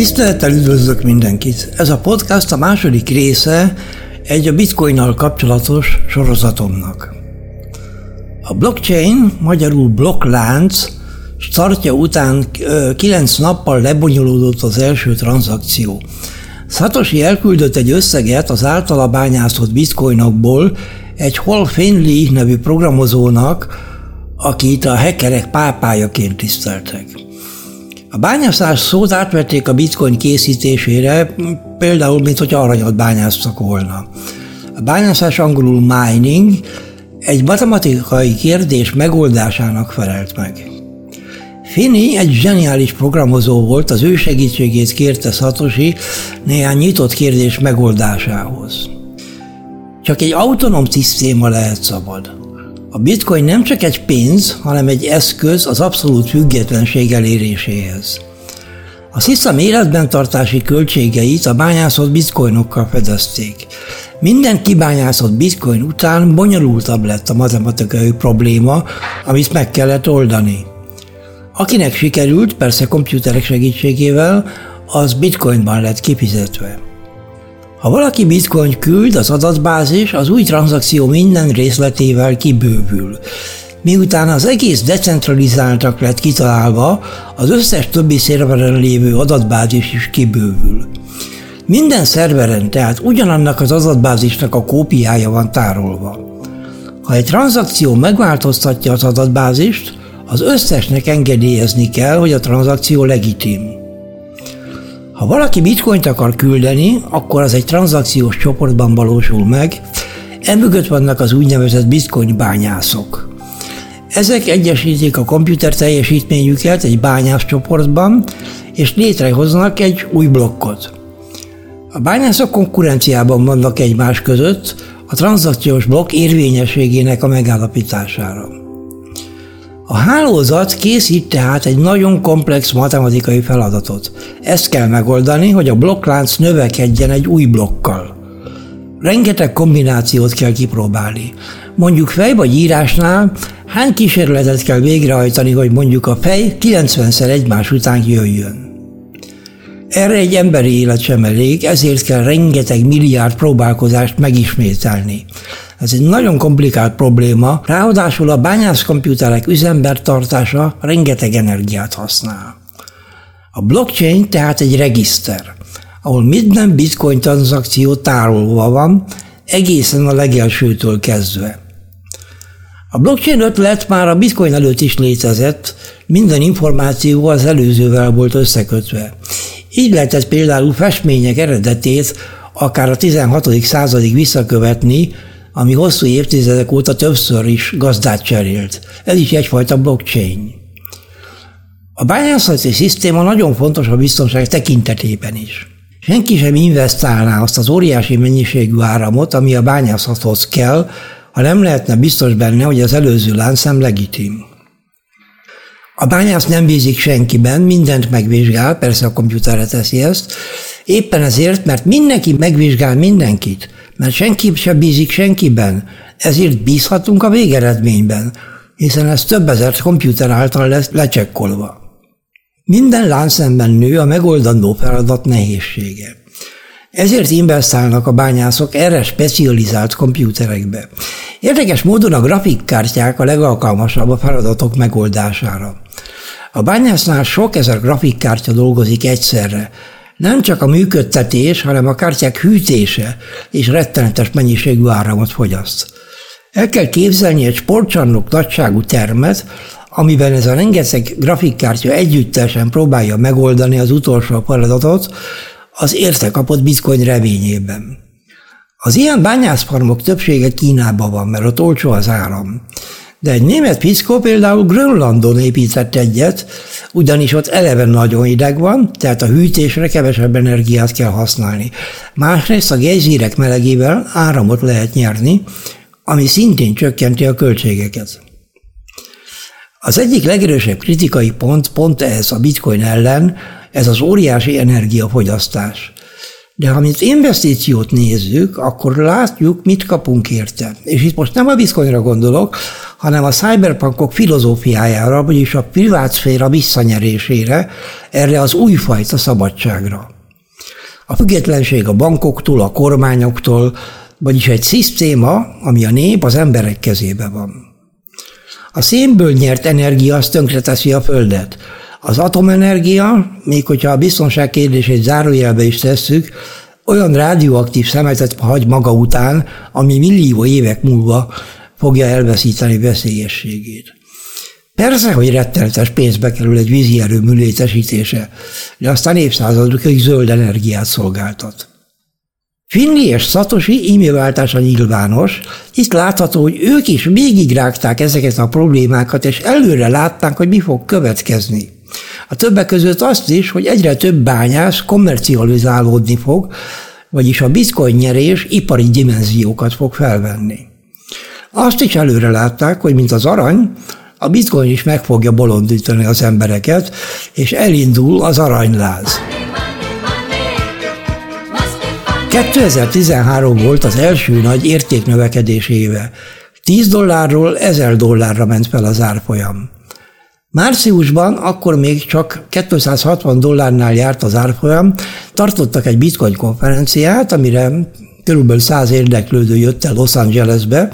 Tisztelettel üdvözlök mindenkit! Ez a podcast a második része egy a bitcoinnal kapcsolatos sorozatomnak. A blockchain, magyarul blokklánc, startja után 9 nappal lebonyolódott az első tranzakció. Satoshi elküldött egy összeget az általa bányászott bitcoinokból egy Hal Finney nevű programozónak, akit a hackerek pápájaként tiszteltek. A bányászás szót átvették a bitcoin készítésére, például, mint hogy aranyat bányásztak volna. A bányászás angolul mining egy matematikai kérdés megoldásának felelt meg. Finney egy zseniális programozó volt, az ő segítségét kérte Satoshi néhány nyitott kérdés megoldásához. Csak egy autonóm szisztéma lehet szabad. A bitcoin nem csak egy pénz, hanem egy eszköz az abszolút függetlenség eléréséhez. A szisztem életben tartási költségeit a bányászott bitcoinokkal fedezték. Minden kibányászott bitcoin után bonyolultabb lett a matematikai probléma, amit meg kellett oldani. Akinek sikerült, persze komputerek segítségével, az bitcoinban lett kifizetve. Ha valaki bitcoin küld, az adatbázis az új tranzakció minden részletével kibővül. Miután az egész decentralizáltak lett kitalálva, az összes többi szerveren lévő adatbázis is kibővül. Minden szerveren tehát ugyanannak az adatbázisnak a kópiája van tárolva. Ha egy tranzakció megváltoztatja az adatbázist, az összesnek engedélyezni kell, hogy a tranzakció legitim. Ha valaki bitcoint akar küldeni, akkor az egy tranzakciós csoportban valósul meg, emögött vannak az úgynevezett bitcoin bányászok. Ezek egyesítik a komputer teljesítményüket egy bányász csoportban, és létrehoznak egy új blokkot. A bányászok konkurenciában vannak egymás között a tranzakciós blokk érvényességének a megállapítására. A hálózat készít tehát egy nagyon komplex matematikai feladatot. Ezt kell megoldani, hogy a blokklánc növekedjen egy új blokkal. Rengeteg kombinációt kell kipróbálni. Mondjuk fej vagy írásnál hány kísérletet kell végrehajtani, hogy mondjuk a fej 90-szer egymás után jöjjön. Erre egy emberi élet sem elég, ezért kell rengeteg milliárd próbálkozást megismételni. Ez egy nagyon komplikált probléma, ráadásul a bányászkomputerek üzembertartása rengeteg energiát használ. A blockchain tehát egy regiszter, ahol minden bitcoin tranzakció tárolva van, egészen a legelsőtől kezdve. A blockchain ötlet már a bitcoin előtt is létezett, minden információ az előzővel volt összekötve. Így lehetett például festmények eredetét akár a 16. századig visszakövetni, ami hosszú évtizedek óta többször is gazdát cserélt. Ez is egyfajta blockchain. A bányászati szisztéma nagyon fontos a biztonság tekintetében is. Senki sem investálná azt az óriási mennyiségű áramot, ami a bányászathoz kell, ha nem lehetne biztos benne, hogy az előző láncszem legitim. A bányász nem bízik senkiben, mindent megvizsgál, persze a komputerre teszi ezt, éppen ezért, mert mindenki megvizsgál mindenkit, mert senki sem bízik senkiben, ezért bízhatunk a végeredményben, hiszen ez több ezer komputer által lesz lecsekkolva. Minden láncszemben nő a megoldandó feladat nehézsége. Ezért investálnak a bányászok erre specializált komputerekbe. Érdekes módon a grafikkártyák a legalkalmasabb a feladatok megoldására. A bányásznál sok ezer grafikkártya dolgozik egyszerre. Nem csak a működtetés, hanem a kártyák hűtése és rettenetes mennyiségű áramot fogyaszt. El kell képzelni egy sportcsarnok nagyságú termet, amiben ez a rengeteg grafikkártya együttesen próbálja megoldani az utolsó feladatot, az érte kapott bitcoin reményében. Az ilyen bányászfarmok többsége Kínában van, mert ott olcsó az áram. De egy német fickó például Grönlandon épített egyet, ugyanis ott eleve nagyon hideg van, tehát a hűtésre kevesebb energiát kell használni. Másrészt a gejzírek melegével áramot lehet nyerni, ami szintén csökkenti a költségeket. Az egyik legerősebb kritikai pont pont ez a bitcoin ellen, ez az óriási energiafogyasztás. De ha mint investíciót nézzük, akkor látjuk, mit kapunk érte. És itt most nem a bitcoinra gondolok, hanem a cyberpunkok filozófiájára, vagyis a privátszféra visszanyerésére, erre az újfajta szabadságra. A függetlenség a bankoktól, a kormányoktól, vagyis egy szisztéma, ami a nép, az emberek kezében van. A szénből nyert energia az tönkreteszi a Földet. Az atomenergia, még hogyha a biztonság kérdését zárójelbe is tesszük, olyan rádióaktív szemetet hagy maga után, ami millió évek múlva fogja elveszíteni veszélyességét. Persze, hogy rettenetes pénzbe kerül egy vízi erőmű létesítése, de aztán évszázadokig zöld energiát szolgáltat. Finney és Satoshi e-mailváltása nyilvános, itt látható, hogy ők is végigrágták ezeket a problémákat, és előre látták, hogy mi fog következni. A többek között azt is, hogy egyre több bányász kommercializálódni fog, vagyis a bitcoin nyerés ipari dimenziókat fog felvenni. Azt is előre látták, hogy mint az arany, a bitcoin is meg fogja bolondítani az embereket, és elindul az aranyláz. 2013 volt az első nagy értéknövekedés éve. $10 $1000 ment fel az árfolyam. Márciusban akkor még csak $260 járt az árfolyam, tartottak egy bitcoin konferenciát, amire körülbelül 100 érdeklődő jött el Los Angelesbe,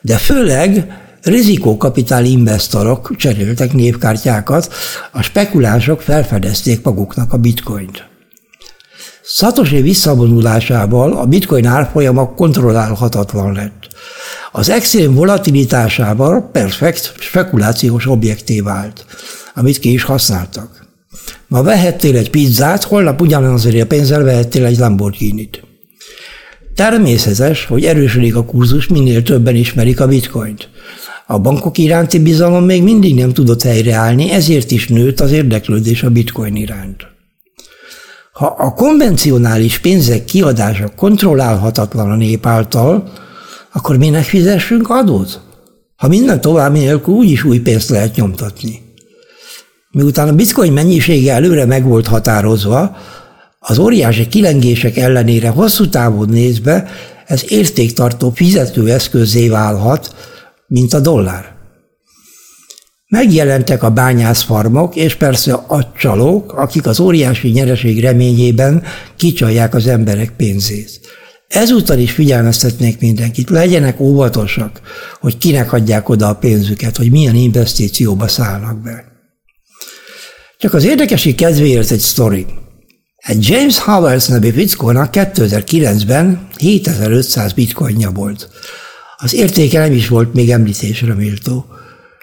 de főleg rizikókapitál investorok cseréltek névkártyákat, a spekulánsok felfedezték maguknak a bitcoint. Satoshi visszavonulásával a bitcoin árfolyama kontrollálhatatlan lett. Az extrém volatilitásával perfekt spekulációs objekté vált, amit ki is használtak. Ma vehettél egy pizzát, holnap ugyanazért a pénzzel vehettél egy Lamborghinit. Természetes, hogy erősödik a kurzus, minél többen ismerik a bitcoint. A bankok iránti bizalom még mindig nem tudott helyreállni, ezért is nőtt az érdeklődés a bitcoin iránt. Ha a konvencionális pénzek kiadása kontrollálhatatlan a nép által, akkor minek fizessünk adót? Ha minden tovább nélkül úgyis új pénzt lehet nyomtatni. Miután a bitcoin mennyisége előre meg volt határozva, az óriási kilengések ellenére hosszú távon nézve ez értéktartó fizetőeszközzé válhat, mint a dollár. Megjelentek a bányászfarmok, és persze a csalók, akik az óriási nyereség reményében kicsalják az emberek pénzét. Ezúttal is figyelmeztetnék mindenkit, legyenek óvatosak, hogy kinek adják oda a pénzüket, hogy milyen investícióba szállnak be. Csak az érdekesség kedvéért egy sztori. Egy James Howells nevű fickónak 2009-ben 7500 bitcoinja volt. Az értéke nem is volt még említésre méltó.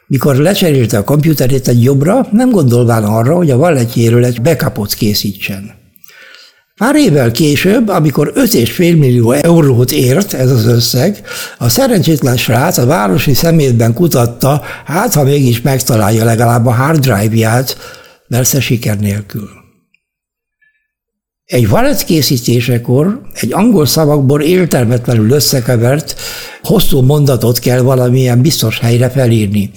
Mikor lecserélte a komputerét egy jobbra, nem gondolván arra, hogy a walletjéről egy backupot készítsen. Pár évvel később, amikor 5,5 millió eurót ért ez az összeg, a szerencsétlen srác a városi szemétben kutatta, hát ha mégis megtalálja legalább a hard drive-ját, persze siker nélkül. Egy wallet készítésekor egy angol szavakból értelmetlenül összekevert, hosszú mondatot kell valamilyen biztos helyre felírni.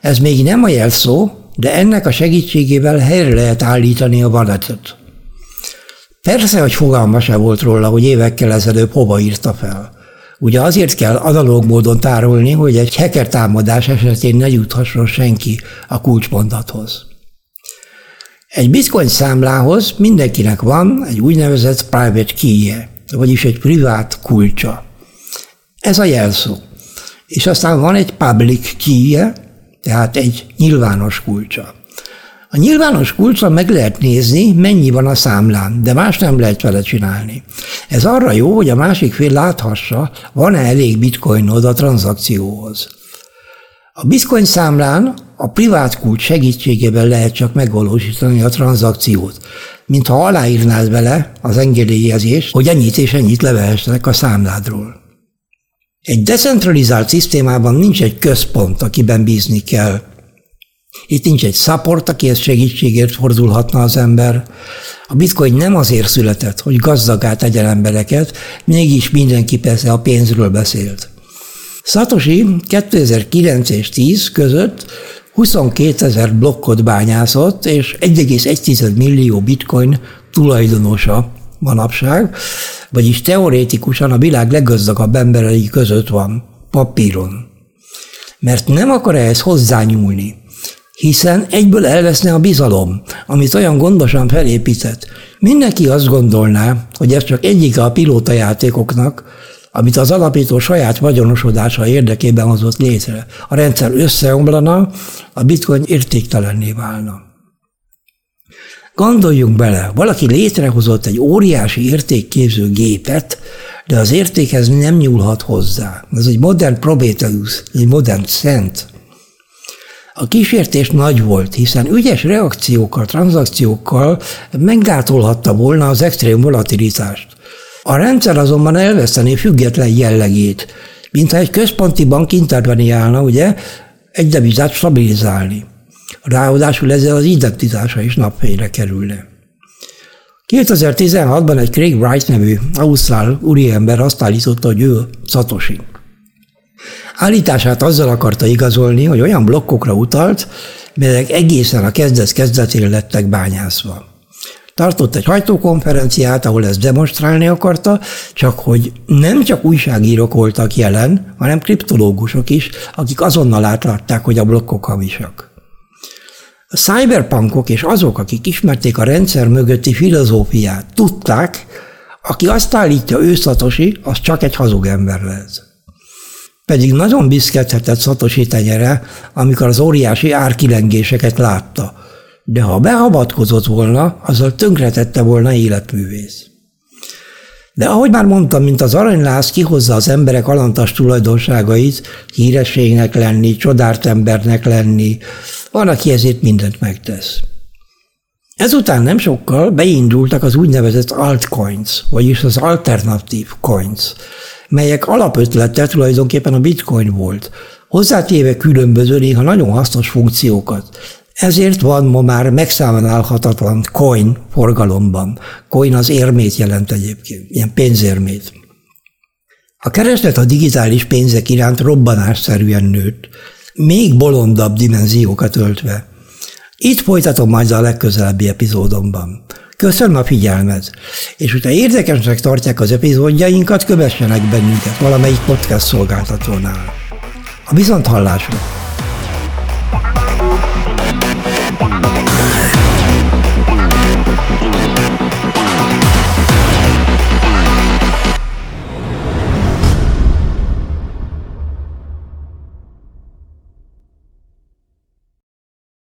Ez még nem a jelszó, de ennek a segítségével helyre lehet állítani a walletet. Persze, hogy fogalma se volt róla, hogy évekkel ezelőtt hova írta fel. Ugye azért kell analóg módon tárolni, hogy egy hacker támadás esetén ne juthasson senki a kulcsmondathoz. Egy bitcoin számlához mindenkinek van egy úgynevezett private key-je, vagyis egy privát kulcsa. Ez a jelszó. És aztán van egy public key-je, tehát egy nyilvános kulcsa. A nyilvános kulcsra meg lehet nézni, mennyi van a számlán, de más nem lehet vele csinálni. Ez arra jó, hogy a másik fél láthassa, van-e elég bitcoinod a tranzakcióhoz. A bitcoin számlán a privát kulcs segítségével lehet csak megvalósítani a tranzakciót, mintha aláírnád vele az engedélyezést, hogy ennyit és ennyit levehessenek a számládról. Egy decentralizált szisztémában nincs egy központ, akiben bízni kell. Itt nincs egy support, akihez segítségért fordulhatna az ember. A bitcoin nem azért született, hogy gazdagá tegyen embereket, mégis mindenki persze a pénzről beszélt. Satoshi 2009 és 10 között 22,000 blokkot bányászott, és 1,1 millió bitcoin tulajdonosa manapság, vagyis teoretikusan a világ leggazdagabb emberei között van, papíron. mert nem akar ehhez hozzányúlni, hiszen egyből elveszne a bizalom, amit olyan gondosan felépített. Mindenki azt gondolná, hogy ez csak egyike a pilótajátékoknak, amit az alapító saját vagyonosodása érdekében hozott létre. A rendszer összeomlana, a bitcoin értéktelenné válna. Gondoljunk bele, valaki létrehozott egy óriási értékképző gépet, de az értékhez nem nyúlhat hozzá. Ez egy modern Prometheus, egy modern szent. A kísértés nagy volt, hiszen ügyes reakciókkal, tranzakciókkal meggátolhatta volna az extrém volatilitást. A rendszer azonban elvesztené független jellegét, mintha egy központi bank interveniálna, ugye, egy devizát stabilizálni. Ráadásul ezzel az identitása is napfényre kerülne. 2016-ban egy Craig Wright nevű ausztrál úriember azt állította, hogy ő Satoshi. Állítását azzal akarta igazolni, hogy olyan blokkokra utalt, melyek egészen a kezdet-kezdetén lettek bányászva. Tartott egy hajtókonferenciát, ahol ezt demonstrálni akarta, csak hogy nem csak újságírók voltak jelen, hanem kriptológusok is, akik azonnal átlátták, hogy a blokkok hamisak. A cyberpunkok és azok, akik ismerték a rendszer mögötti filozófiát, tudták, aki azt állítja, ő Satoshi, az csak egy hazug ember lesz. Pedig nagyon büszkedhetett Satoshi tenyere, amikor az óriási árkilengéseket látta, de ha beavatkozott volna, azzal tönkretette volna életművész. De ahogy már mondtam, mint az aranyláz kihozza az emberek alantas tulajdonságait, hírességnek lenni, csodált embernek lenni, van, aki ezért mindent megtesz. Ezután nem sokkal beindultak az úgynevezett altcoins, vagyis az alternatív coins, melyek alapötlete tulajdonképpen a bitcoin volt, hozzátéve különböző, néha nagyon hasznos funkciókat. Ezért van ma már megszámolhatatlan coin forgalomban. Coin az érmét jelent egyébként, ilyen pénzérmét. A kereslet a digitális pénzek iránt robbanásszerűen nőtt, még bolondabb dimenziókat öltve. Itt folytatom majd a legközelebbi epizódomban. Köszönöm a figyelmet, és hogyha érdekesnek tartják az epizódjainkat, kövessenek bennünket valamelyik podcast szolgáltatónál. A viszonthallásra!